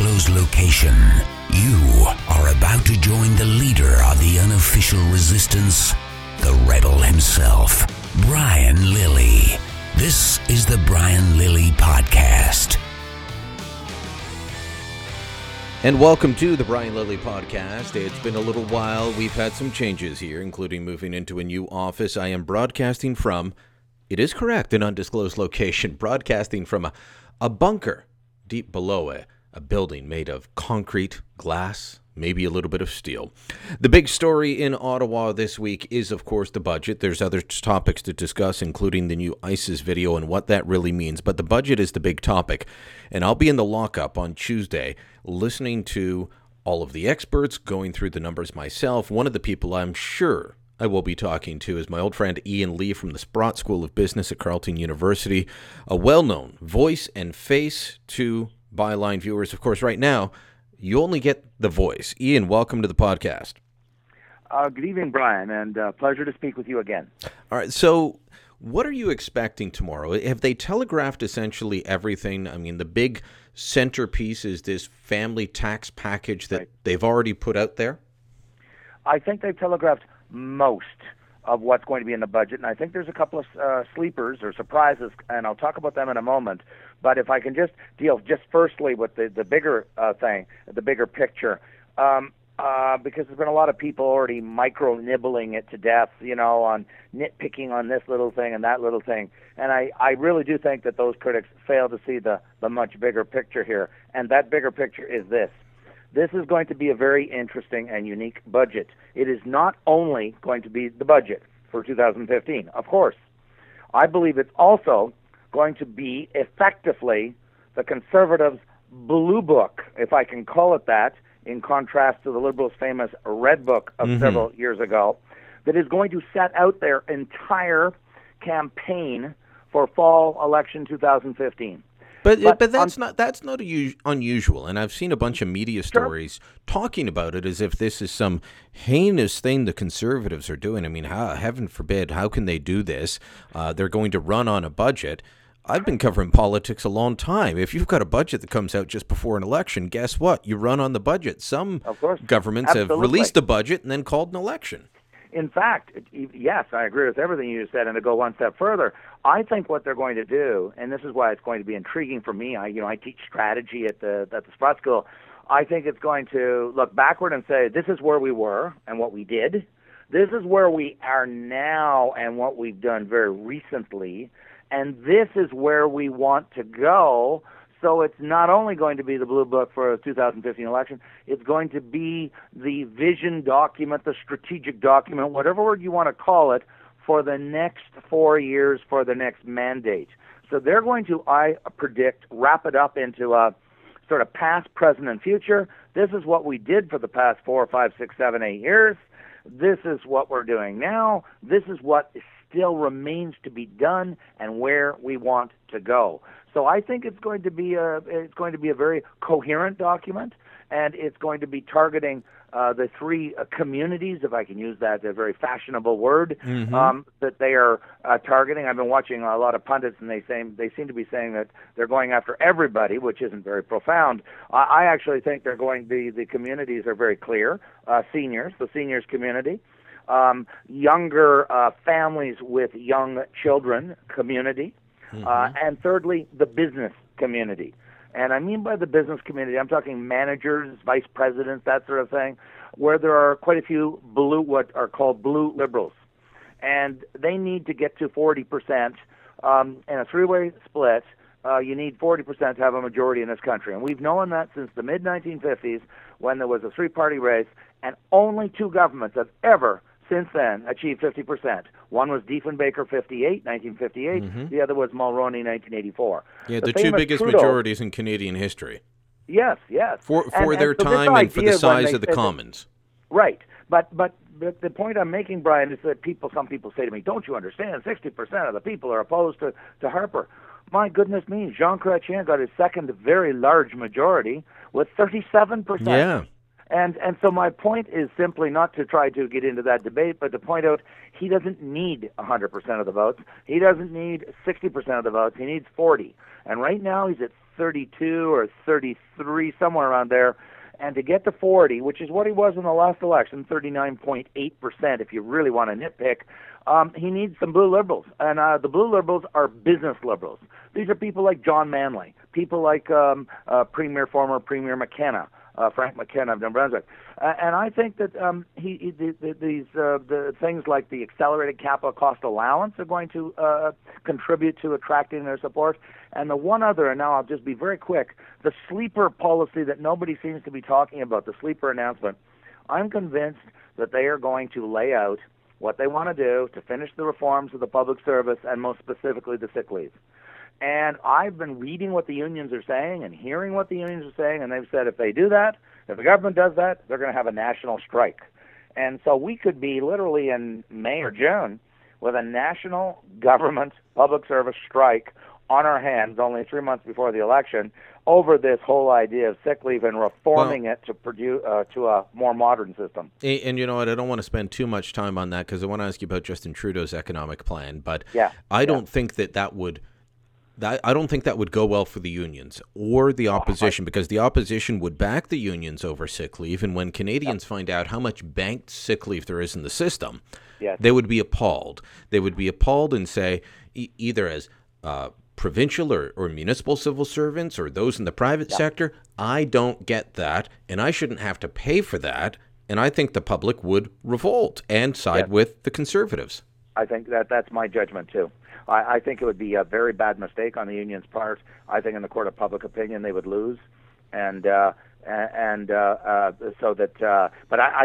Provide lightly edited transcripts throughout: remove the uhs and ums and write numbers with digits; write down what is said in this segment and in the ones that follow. disclose location, you are about to join the leader of the unofficial resistance, the rebel himself, Brian Lilly. This is the Brian Lilly Podcast. And welcome to the Brian Lilly Podcast. It's been a little while. We've had some changes here, including moving into a new office. I am broadcasting from, it is correct, an undisclosed location, broadcasting from a bunker deep below a building made of concrete, glass, maybe a little bit of steel. The big story in Ottawa this week is, of course, the budget. There's other topics to discuss, including the new ISIS video and what that really means. But the budget is the big topic. And I'll be in the lockup on Tuesday listening to all of the experts, going through the numbers myself. One of the people I'm sure I will be talking to is my old friend Ian Lee from the Sprott School of Business at Carleton University, a well-known voice and face to Byline viewers. Of course, right now, you only get the voice. Ian, welcome to the podcast. Good evening, Brian, and pleasure to speak with you again. All right, so what are you expecting tomorrow? Have they telegraphed essentially everything? I mean, the big centerpiece is this family tax package that they've already put out there? I think they've telegraphed most of what's going to be in the budget, and I think there's a couple of sleepers or surprises, and I'll talk about them in a moment. But if I can just deal just firstly with the bigger thing, the bigger picture, because there's been a lot of people already micro-nibbling it to death, you know, on nitpicking on this little thing and that little thing. And I really do think that those critics fail to see the much bigger picture here. And that bigger picture is this. This is going to be a very interesting and unique budget. It is not only going to be the budget for 2015, of course. I believe it's also going to be effectively the Conservatives' blue book, if I can call it that, in contrast to the Liberals' famous red book of several years ago, that is going to set out their entire campaign for fall election 2015. But that's not unusual, and I've seen a bunch of media stories talking about it as if this is some heinous thing the Conservatives are doing. I mean, heaven forbid, how can they do this? They're going to run on a budget. I've been covering politics a long time. If you've got a budget that comes out just before an election, guess what? You run on the budget. Some governments have released a budget and then called an election. In fact, yes, I agree with everything you said, and to go one step further, I think what they're going to do, and this is why it's going to be intriguing for me. I teach strategy at the Sprott School. I think it's going to look backward and say, this is where we were and what we did. This is where we are now and what we've done very recently. And this is where we want to go. So it's not only going to be the blue book for the 2015 election, it's going to be the vision document, the strategic document, whatever word you want to call it, for the next 4 years, for the next mandate. So they're going to, I predict, wrap it up into a sort of past, present, and future. This is what we did for the past 4, 5, 6, 7, 8 years. This is what we're doing now. This is what still remains to be done and where we want to go. So I think it's going to be a very coherent document, and it's going to be targeting the three communities, if I can use that, a very fashionable word, that they are targeting. I've been watching a lot of pundits, and they seem to be saying that they're going after everybody, which isn't very profound. I actually think they're going. The communities are very clear. Seniors, the seniors community. Younger families with young children community, and thirdly, the business community. And I mean by the business community, I'm talking managers, vice presidents, that sort of thing, where there are quite a few what are called blue liberals. And they need to get to 40%. In a three-way split, you need 40% to have a majority in this country. And we've known that since the mid-1950s when there was a three-party race, and only two governments have ever since then achieved 50%. One was Diefenbaker 1958. The other was Mulroney 1984. Yeah, the two biggest Trudeau majorities in Canadian history. Yes. For their time and for the size of the Commons. Right. But the point I'm making, Brian, is that some people say to me, don't you understand, 60% of the people are opposed to Harper. My goodness me, Jean Chrétien got his second very large majority with 37%. Yeah. And so my point is simply not to try to get into that debate, but to point out he doesn't need 100% of the votes. He doesn't need 60% of the votes. He needs 40. And right now he's at 32 or 33, somewhere around there, and to get to 40, which is what he was in the last election, 39.8%, if you really want to nitpick, he needs some blue liberals. And the blue liberals are business liberals. These are people like John Manley, people like former Premier McKenna, Frank McKenna of New Brunswick. And I think that these things like the accelerated capital cost allowance are going to contribute to attracting their support. And the one other, and now I'll just be very quick, the sleeper policy that nobody seems to be talking about, the sleeper announcement, I'm convinced that they are going to lay out what they want to do to finish the reforms of the public service and most specifically the sick leave. And I've been reading what the unions are saying and hearing what the unions are saying, and they've said if they do that, if the government does that, they're going to have a national strike. And so we could be literally in May or June with a national government public service strike on our hands only 3 months before the election over this whole idea of sick leave and reforming it to produce to a more modern system. And you know what? I don't want to spend too much time on that because I want to ask you about Justin Trudeau's economic plan. But I don't think that would... I don't think that would go well for the unions or the opposition because the opposition would back the unions over sick leave. And when Canadians find out how much banked sick leave there is in the system, they would be appalled. They would be appalled and say either as provincial or municipal civil servants or those in the private sector, I don't get that and I shouldn't have to pay for that. And I think the public would revolt and side with the Conservatives. I think that's my judgment, too. I think it would be a very bad mistake on the union's part. I think in the court of public opinion they would lose, But I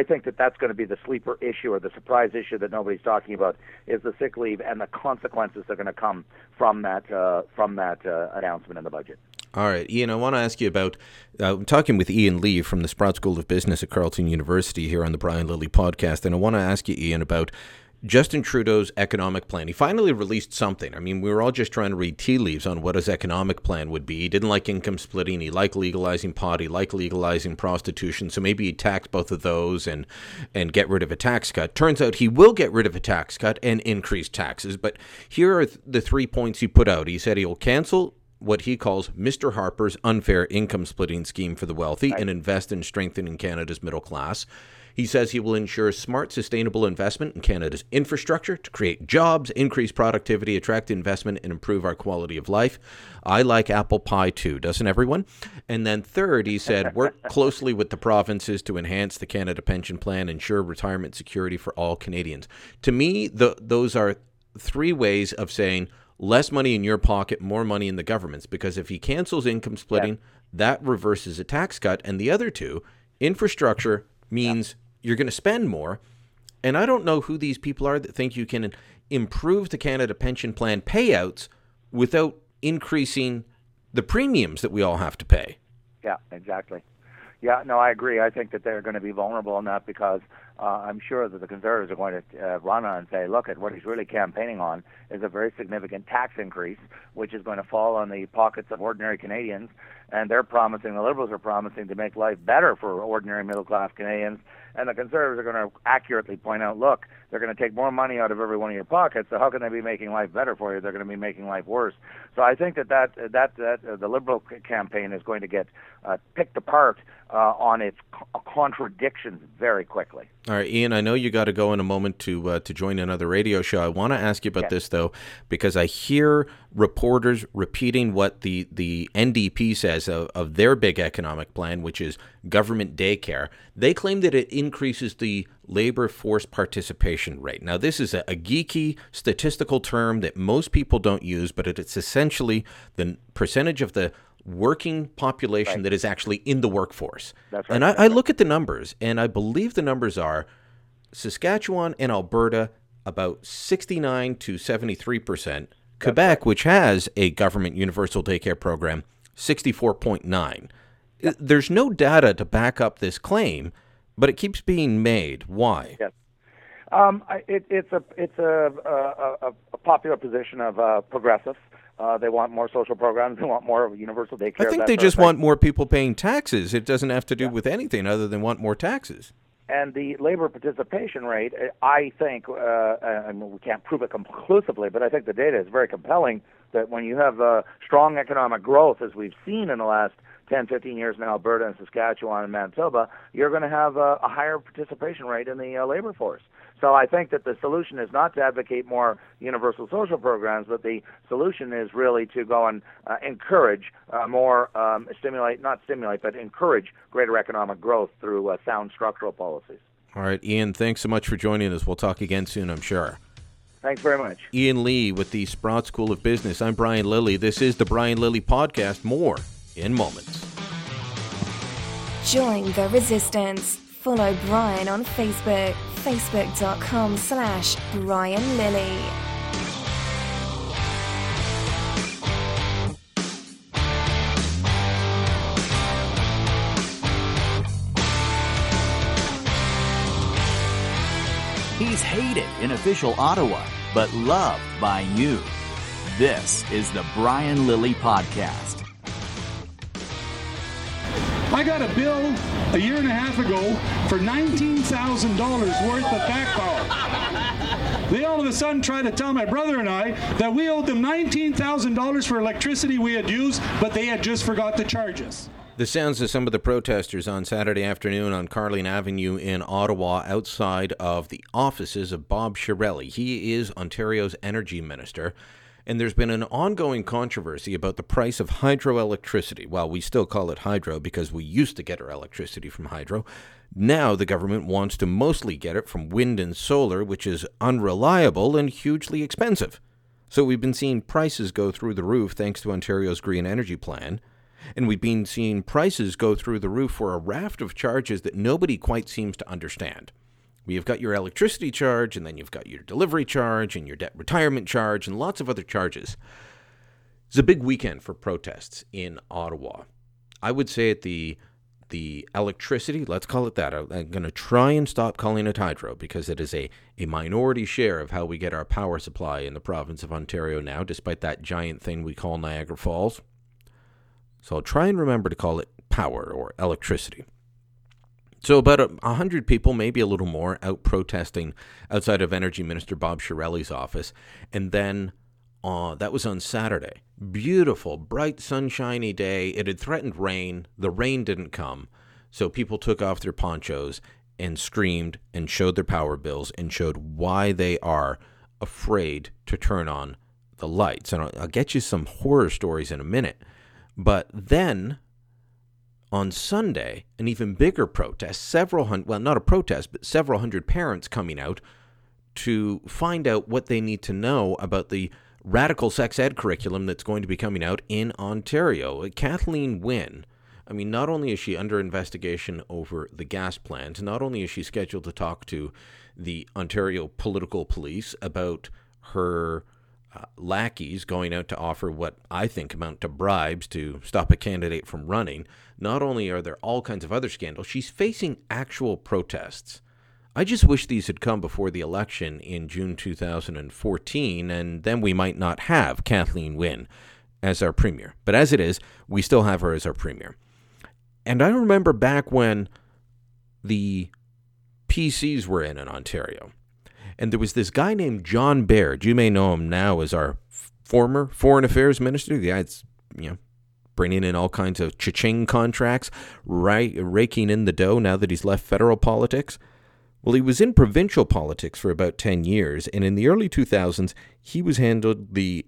think that's going to be the sleeper issue or the surprise issue that nobody's talking about is the sick leave and the consequences that are going to come from that announcement in the budget. All right, Ian, I want to ask you about I'm talking with Ian Lee from the Sprott School of Business at Carleton University here on the Brian Lilly podcast, and I want to ask you, Ian, about Justin Trudeau's economic plan. He finally released something. I mean, we were all just trying to read tea leaves on what his economic plan would be. He didn't like income splitting. He liked legalizing pot. He liked legalizing prostitution. So maybe he'd tax both of those and get rid of a tax cut. Turns out he will get rid of a tax cut and increase taxes. But here are the 3 points he put out. He said he'll cancel what he calls Mr. Harper's unfair income splitting scheme for the wealthy and invest in strengthening Canada's middle class. He says he will ensure smart, sustainable investment in Canada's infrastructure to create jobs, increase productivity, attract investment, and improve our quality of life. I like apple pie too, doesn't everyone? And then third, he said, work closely with the provinces to enhance the Canada Pension Plan, ensure retirement security for all Canadians. To me, those are 3 ways of saying less money in your pocket, more money in the government's, because if he cancels income splitting, that reverses a tax cut. And the other 2, infrastructure means... You're going to spend more, and I don't know who these people are that think you can improve the Canada Pension Plan payouts without increasing the premiums that we all have to pay. Yeah, exactly. Yeah, no, I agree. I think that they're going to be vulnerable on that because I'm sure that the Conservatives are going to run on and say, look, at what he's really campaigning on is a very significant tax increase, which is going to fall on the pockets of ordinary Canadians, and they're promising, the Liberals are promising to make life better for ordinary middle-class Canadians, and the Conservatives are going to accurately point out, look, they're going to take more money out of every one of your pockets, so how can they be making life better for you? They're going to be making life worse. So I think that the Liberal campaign is going to get picked apart on its contradictions very quickly. All right, Ian, I know you got to go in a moment to join another radio show. I want to ask you about this, though, because I hear reporters repeating what the NDP says of their big economic plan, which is government daycare. They claim that it increases the labor force participation rate. Now, this is a geeky statistical term that most people don't use, but it's essentially the percentage of the working population that is actually in the workforce. That's right. And I look at the numbers, and I believe the numbers are Saskatchewan and Alberta, about 69 to 73%. Quebec, which has a government universal daycare program, 64.9. There's no data to back up this claim, but it keeps being made. Why? Yes. It's a popular position of progressives. They want more social programs. They want more universal daycare. I think they just want more people paying taxes. It doesn't have to do with anything other than want more taxes. And the labor participation rate, I think, and we can't prove it conclusively, but I think the data is very compelling that when you have strong economic growth, as we've seen in the last 10, 15 years in Alberta and Saskatchewan and Manitoba, you're going to have a higher participation rate in the labor force. So I think that the solution is not to advocate more universal social programs, but the solution is really to go and encourage more, encourage greater economic growth through sound structural policies. All right, Ian, thanks so much for joining us. We'll talk again soon, I'm sure. Thanks very much. Ian Lee with the Sprott School of Business. I'm Brian Lilly. This is the Brian Lilly Podcast. More in moments. Join the resistance. Follow Brian on Facebook, facebook.com/Brian Lilly. He's hated in official Ottawa, but loved by you. This is the Brian Lilly Podcast. I got a bill a year and a half ago for $19,000 worth of back power. They all of a sudden tried to tell my brother and I that we owed them $19,000 for electricity we had used, but they had just forgot to charge us. The sounds of some of the protesters on Saturday afternoon on Carleton Avenue in Ottawa outside of the offices of Bob Chiarelli. He is Ontario's energy minister. And there's been an ongoing controversy about the price of hydroelectricity. Well, we still call it hydro because we used to get our electricity from hydro. Now the government wants to mostly get it from wind and solar, which is unreliable and hugely expensive. So we've been seeing prices go through the roof thanks to Ontario's Green Energy Plan. And we've been seeing prices go through the roof for a raft of charges that nobody quite seems to understand. You've got your electricity charge, and then you've got your delivery charge, and your debt retirement charge, and lots of other charges. It's a big weekend for protests in Ottawa. I would say at the electricity, let's call it that. I'm going to try and stop calling it hydro because it is a minority share of how we get our power supply in the province of Ontario now, despite that giant thing we call Niagara Falls. So I'll try and remember to call it power or electricity. So about 100 people, maybe a little more, out protesting outside of Energy Minister Bob Chiarelli's office. And then that was on Saturday. Beautiful, bright, sunshiny day. It had threatened rain. The rain didn't come. So people took off their ponchos and screamed and showed their power bills and showed why they are afraid to turn on the lights. And I'll get you some horror stories in a minute. But then on Sunday, an even bigger protest, several hundred parents coming out to find out what they need to know about the radical sex ed curriculum that's going to be coming out in Ontario. Kathleen Wynne, not only is she under investigation over the gas plant, not only is she scheduled to talk to the Ontario political police about her lackeys going out to offer what I think amount to bribes to stop a candidate from running. Not only are there all kinds of other scandals, she's facing actual protests. I just wish these had come before the election in June 2014, and then we might not have Kathleen Wynne as our premier. But as it is, we still have her as our premier. And I remember back when the PCs were in Ontario. And there was this guy named John Baird. You may know him now as our former foreign affairs minister. The guy's, bringing in all kinds of cha-ching contracts, raking in the dough now that he's left federal politics. Well, he was in provincial politics for about 10 years. And in the early 2000s, he was handled the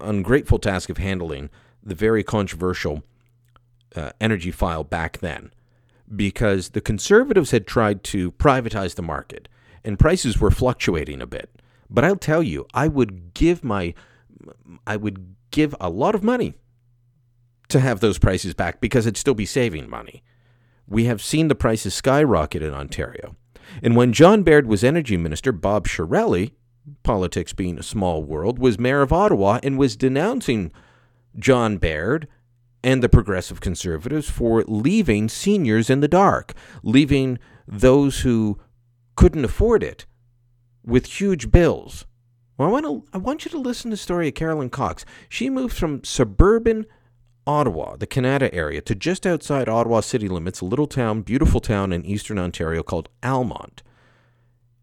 ungrateful task of handling the very controversial energy file back then. Because the Conservatives had tried to privatize the market. And prices were fluctuating a bit. But I'll tell you, I would give a lot of money to have those prices back because I'd still be saving money. We have seen the prices skyrocket in Ontario. And when John Baird was energy minister, Bob Chiarelli, politics being a small world, was mayor of Ottawa and was denouncing John Baird and the Progressive Conservatives for leaving seniors in the dark, leaving those who couldn't afford it with huge bills. Well, I want you to listen to the story of Carolyn Cox. She moved from suburban Ottawa, the Kanata area, to just outside Ottawa city limits, a little town, beautiful town in eastern Ontario called Almonte.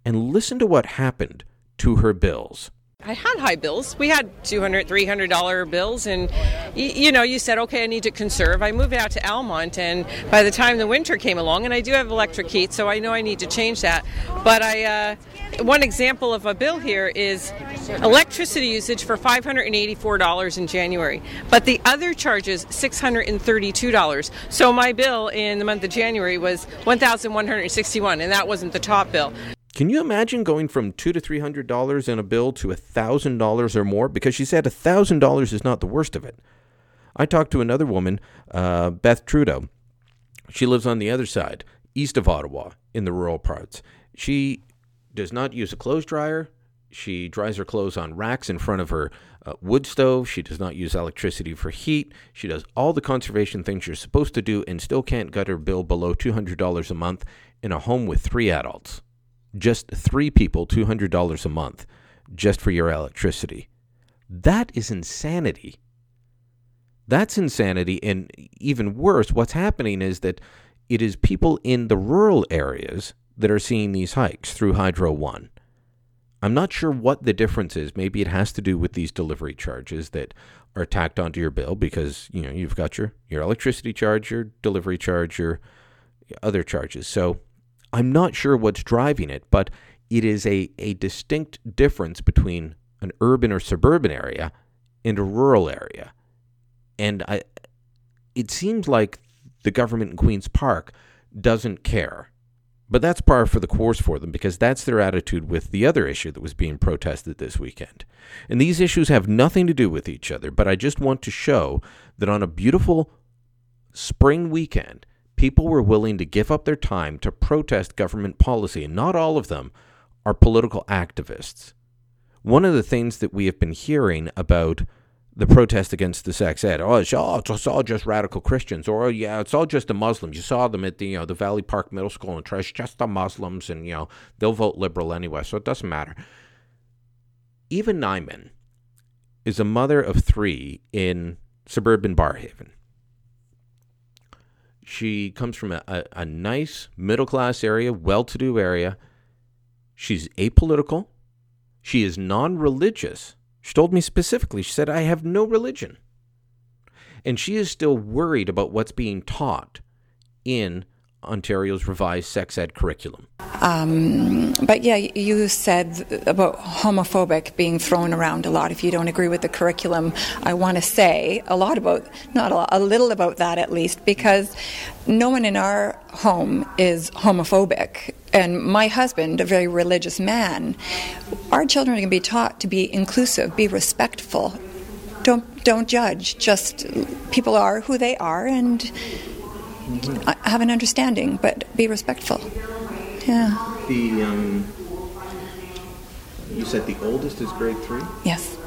And listen to what happened to her bills. I had high bills. We had $200, $300 bills, and you said, okay, I need to conserve. I moved out to Almonte, and by the time the winter came along, and I do have electric heat, so I know I need to change that. But one example of a bill here is electricity usage for $584 in January, but the other charges $632. So my bill in the month of January was $1,161, and that wasn't the top bill. Can you imagine going from $200 to $300 in a bill to $1,000 or more? Because she said $1,000 is not the worst of it. I talked to another woman, Beth Trudeau. She lives on the other side, east of Ottawa, in the rural parts. She does not use a clothes dryer. She dries her clothes on racks in front of her wood stove. She does not use electricity for heat. She does all the conservation things you're supposed to do and still can't get her bill below $200 a month in a home with three adults. Just three people, $200 a month, just for your electricity. That is insanity. That's insanity. And even worse, what's happening is that it is people in the rural areas that are seeing these hikes through Hydro One. I'm not sure what the difference is. Maybe it has to do with these delivery charges that are tacked onto your bill because, you've got your electricity charge, your delivery charge, your other charges. So I'm not sure what's driving it, but it is a distinct difference between an urban or suburban area and a rural area. And it seems like the government in Queen's Park doesn't care. But that's par for the course for them because that's their attitude with the other issue that was being protested this weekend. And these issues have nothing to do with each other, but I just want to show that on a beautiful spring weekend, people were willing to give up their time to protest government policy, and not all of them are political activists. One of the things that we have been hearing about the protest against the sex ed, it's all just radical Christians, or it's all just the Muslims. You saw them at the Valley Park Middle School and trash, just the Muslims, and they'll vote liberal anyway, so it doesn't matter. Eva Nyman is a mother of three in suburban Barhaven. She comes from a nice middle-class area, well-to-do area. She's apolitical. She is non-religious. She told me specifically, she said, I have no religion. And she is still worried about what's being taught in Ontario's revised sex ed curriculum. But yeah, you said about homophobic being thrown around a lot. If you don't agree with the curriculum, I want to say a little about that at least, because no one in our home is homophobic. And my husband, a very religious man, our children are going to be taught to be inclusive, be respectful. Don't judge. Just people are who they are and I have an understanding, but be respectful. Yeah. You said the oldest is grade 3? Yes.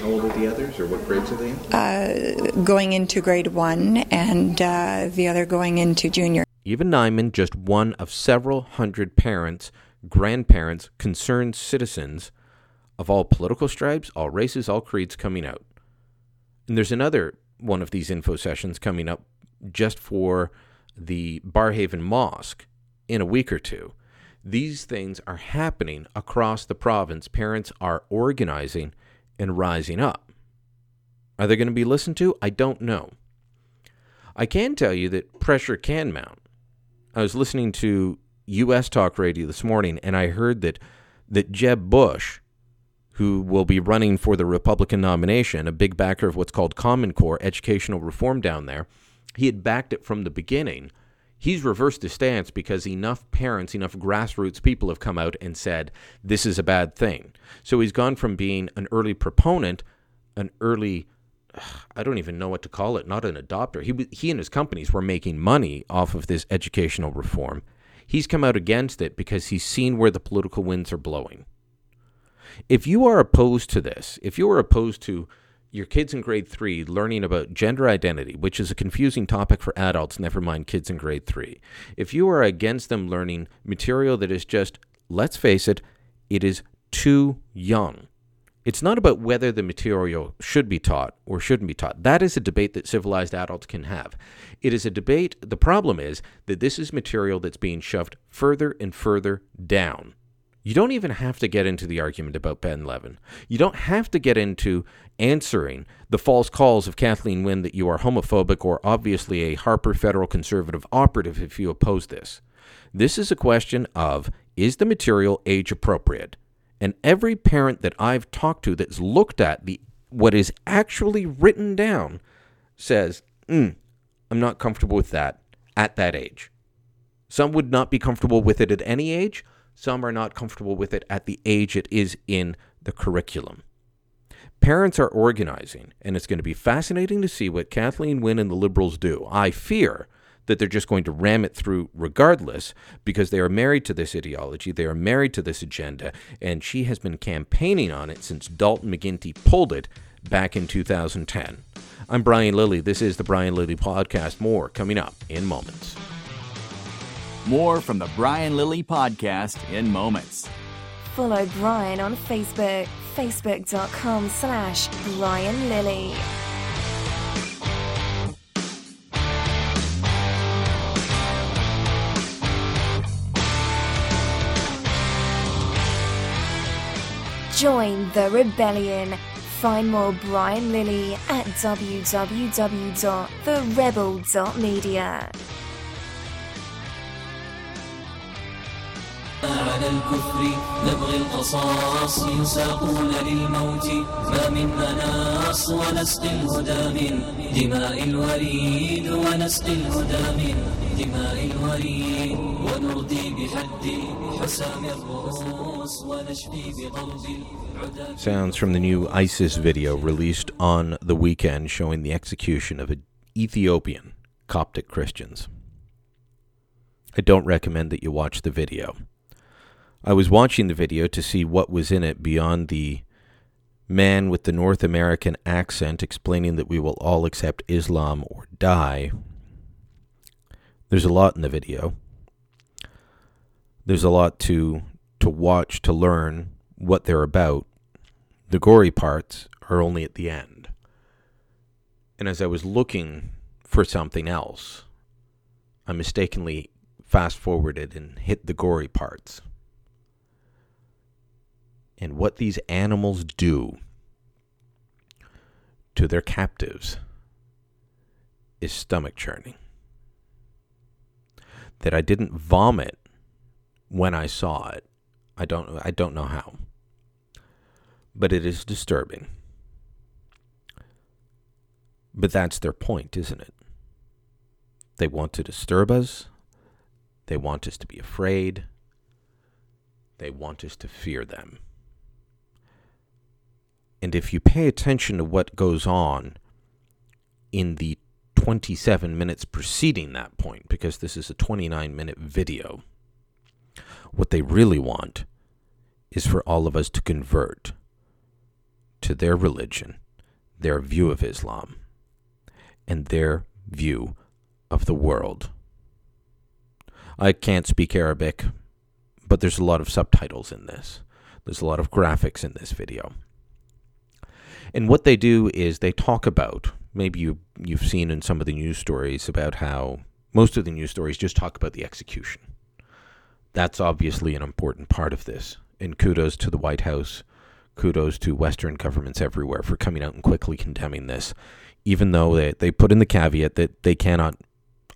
How old are the others, or what grades are they in? Going into grade 1, and the other going into junior. Eva Nyman, just one of several hundred parents, grandparents, concerned citizens of all political stripes, all races, all creeds coming out. And there's another one of these info sessions coming up just for the Barhaven Mosque in a week or two. These things are happening across the province. Parents are organizing and rising up. Are they going to be listened to? I don't know. I can tell you that pressure can mount. I was listening to U.S. talk radio this morning, and I heard that Jeb Bush, who will be running for the Republican nomination, a big backer of what's called Common Core, educational reform down there, he had backed it from the beginning. He's reversed his stance because enough parents, enough grassroots people have come out and said, this is a bad thing. So he's gone from being an early proponent, an early, I don't even know what to call it, not an adopter. He and his companies were making money off of this educational reform. He's come out against it because he's seen where the political winds are blowing. If you are opposed to this, if you are opposed to your kids in grade 3 learning about gender identity, which is a confusing topic for adults, never mind kids in grade 3. If you are against them learning material that is just, let's face it is too young. It's not about whether the material should be taught or shouldn't be taught. That is a debate that civilized adults can have. It is a debate. The problem is that this is material that's being shoved further and further down You don't even have to get into the argument about Ben Levin. You don't have to get into answering the false calls of Kathleen Wynne that you are homophobic or obviously a Harper federal conservative operative if you oppose this. This is a question of, is the material age appropriate? And every parent that I've talked to that's looked at what is actually written down says, I'm not comfortable with that at that age. Some would not be comfortable with it at any age. Some are not comfortable with it at the age it is in the curriculum. Parents are organizing, and it's going to be fascinating to see what Kathleen Wynne and the Liberals do. I fear that they're just going to ram it through regardless because they are married to this ideology, they are married to this agenda, and she has been campaigning on it since Dalton McGuinty pulled it back in 2010. I'm Brian Lilly. This is the Brian Lilly Podcast. More coming up in moments. More from the Brian Lilly Podcast in moments. Follow Brian on Facebook, facebook.com/Brian Lilly. Join the rebellion. Find more Brian Lilly at www.therebel.media. على الكفر نبغي القصاص يساقون للموت ما مننا ناص ونسقي الهدى من دماء الوريد ونسقي الهدى من دماء الوريد ونرضي بحد حسام الرؤوس ونشفي بقلب العداء. Sounds from the new ISIS video released on the weekend showing the execution of Ethiopian Coptic Christians. I don't recommend that you watch the video. I was watching the video to see what was in it beyond the man with the North American accent explaining that we will all accept Islam or die. There's a lot in the video. There's a lot to watch, to learn what they're about. The gory parts are only at the end. And as I was looking for something else, I mistakenly fast-forwarded and hit the gory parts. And what these animals do to their captives is stomach churning. That I didn't vomit when I saw it. I don't know how. But it is disturbing. But that's their point, isn't it? They want to disturb us. They want us to be afraid. They want us to fear them. And if you pay attention to what goes on in the 27 minutes preceding that point, because this is a 29-minute video, what they really want is for all of us to convert to their religion, their view of Islam, and their view of the world. I can't speak Arabic, but there's a lot of subtitles in this. There's a lot of graphics in this video. And what they do is they talk about, maybe you've seen in some of the news stories about how most of the news stories just talk about the execution. That's obviously an important part of this. And kudos to the White House, kudos to Western governments everywhere for coming out and quickly condemning this, even though they put in the caveat that they cannot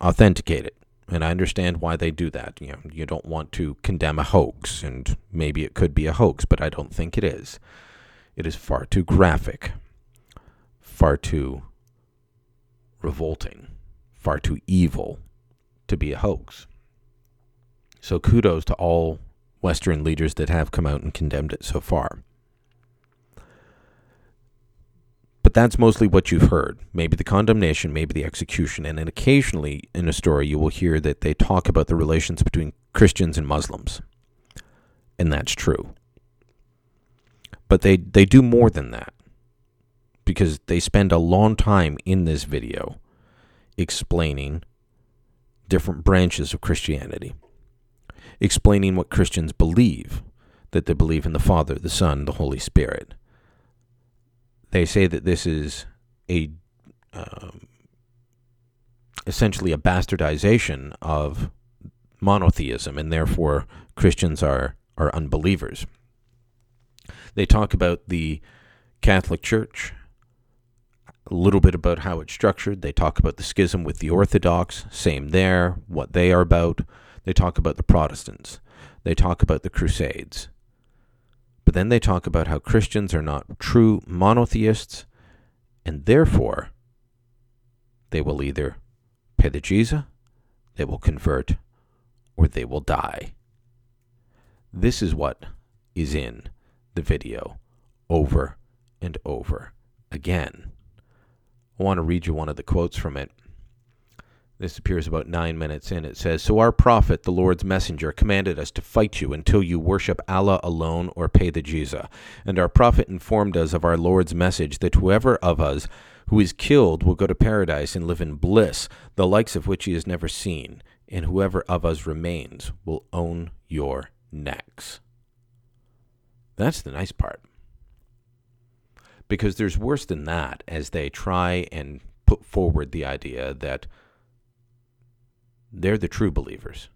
authenticate it. And I understand why they do that. You know, you don't want to condemn a hoax, and maybe it could be a hoax, but I don't think it is. It is far too graphic, far too revolting, far too evil to be a hoax. So kudos to all Western leaders that have come out and condemned it so far. But that's mostly what you've heard. Maybe the condemnation, maybe the execution, and then occasionally in a story you will hear that they talk about the relations between Christians and Muslims. And that's true. But they do more than that, because they spend a long time in this video explaining different branches of Christianity, explaining what Christians believe, that they believe in the Father, the Son, the Holy Spirit. They say that this is essentially a bastardization of monotheism, and therefore Christians are are unbelievers. They talk about the Catholic Church, a little bit about how it's structured. They talk about the schism with the Orthodox, same there, what they are about. They talk about the Protestants. They talk about the Crusades. But then they talk about how Christians are not true monotheists, and therefore they will either pay the jizya, they will convert, or they will die. This is what is in the video over and over again. I want to read you one of the quotes from it. This appears about 9 minutes in. It says, "So our prophet, the Lord's messenger, commanded us to fight you until you worship Allah alone or pay the jizya. And our prophet informed us of our Lord's message that whoever of us who is killed will go to paradise and live in bliss, the likes of which he has never seen. And whoever of us remains will own your necks." That's the nice part. Because there's worse than that as they try and put forward the idea that they're the true believers.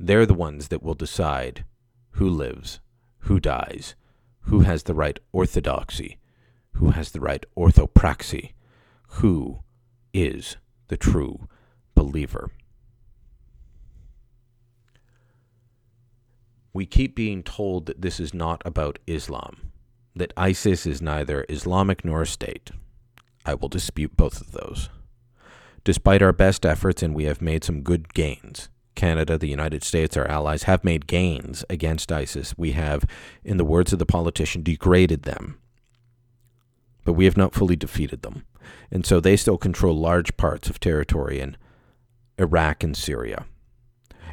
They're the ones that will decide who lives, who dies, who has the right orthodoxy, who has the right orthopraxy, who is the true believer. We keep being told that this is not about Islam, that ISIS is neither Islamic nor a state. I will dispute both of those. Despite our best efforts, and we have made some good gains, Canada, the United States, our allies, have made gains against ISIS. We have, in the words of the politician, degraded them. But we have not fully defeated them. And so they still control large parts of territory in Iraq and Syria.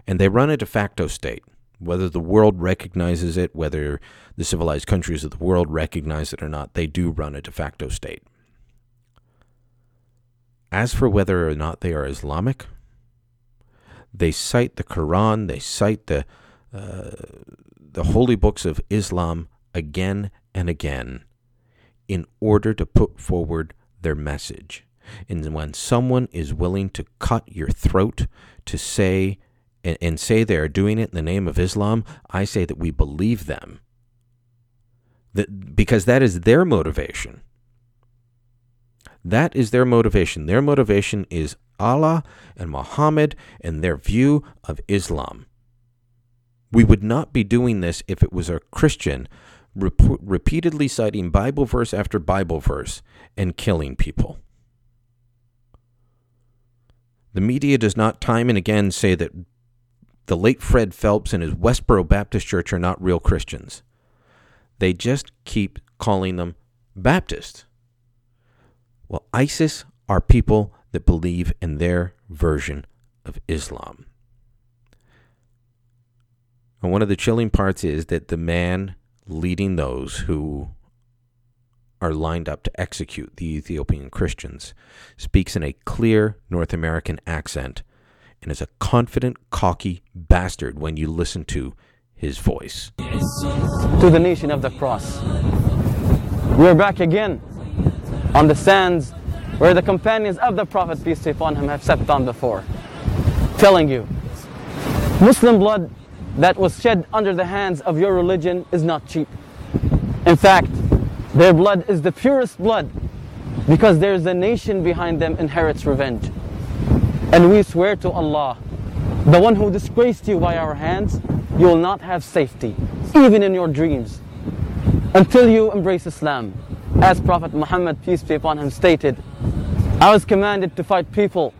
And they run a de facto state. Whether the world recognizes it, whether the civilized countries of the world recognize it or not, they do run a de facto state. As for whether or not they are Islamic, they cite the Quran, they cite the holy books of Islam again and again in order to put forward their message. And when someone is willing to cut your throat to say, and say they are doing it in the name of Islam, I say that we believe them. Because that is their motivation. That is their motivation. Their motivation is Allah and Muhammad and their view of Islam. We would not be doing this if it was a Christian repeatedly citing Bible verse after Bible verse and killing people. The media does not time and again say that the late Fred Phelps and his Westboro Baptist Church are not real Christians. They just keep calling them Baptists. Well, ISIS are people that believe in their version of Islam. And one of the chilling parts is that the man leading those who are lined up to execute the Ethiopian Christians speaks in a clear North American accent and is a confident, cocky bastard when you listen to his voice. To the nation of the cross, we are back again on the sands where the companions of the Prophet, peace be upon him, have sat down before, telling you, Muslim blood that was shed under the hands of your religion is not cheap. In fact, their blood is the purest blood because there is a nation behind them inherits revenge. And we swear to Allah, the one who disgraced you by our hands, you will not have safety, even in your dreams, until you embrace Islam. As Prophet Muhammad, peace be upon him, stated, I was commanded to fight people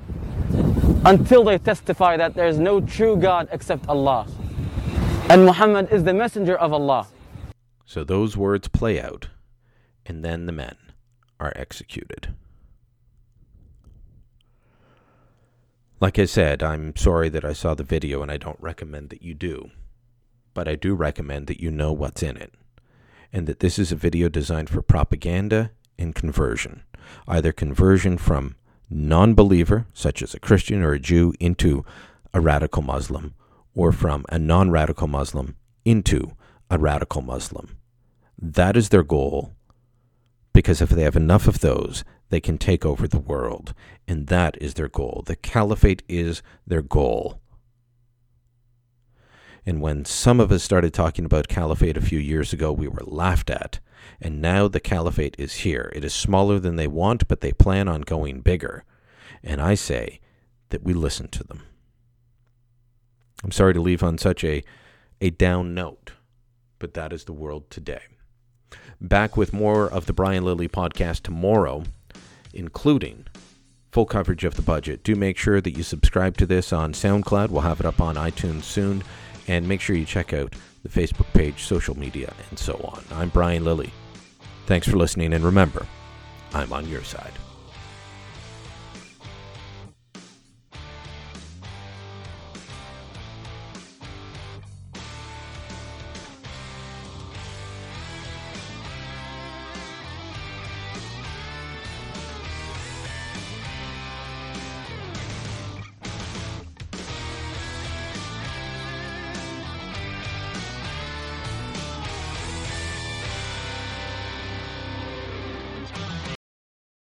until they testify that there is no true God except Allah. And Muhammad is the messenger of Allah. So those words play out, and then the men are executed. Like I said, I'm sorry that I saw the video and I don't recommend that you do. But I do recommend that you know what's in it. And that this is a video designed for propaganda and conversion. Either conversion from non-believer, such as a Christian or a Jew, into a radical Muslim. Or from a non-radical Muslim into a radical Muslim. That is their goal. Because if they have enough of those, they can take over the world. And that is their goal. The caliphate is their goal. And when some of us started talking about caliphate a few years ago, we were laughed at. And now the caliphate is here. It is smaller than they want, but they plan on going bigger. And I say that we listen to them. I'm sorry to leave on such a down note, but that is the world today. Back with more of the Brian Lilly podcast tomorrow, including full coverage of the budget. Do make sure that you subscribe to this on SoundCloud. We'll have it up on iTunes soon. And make sure you check out the Facebook page, social media, and so on. I'm Brian Lilly. Thanks for listening, and remember, I'm on your side.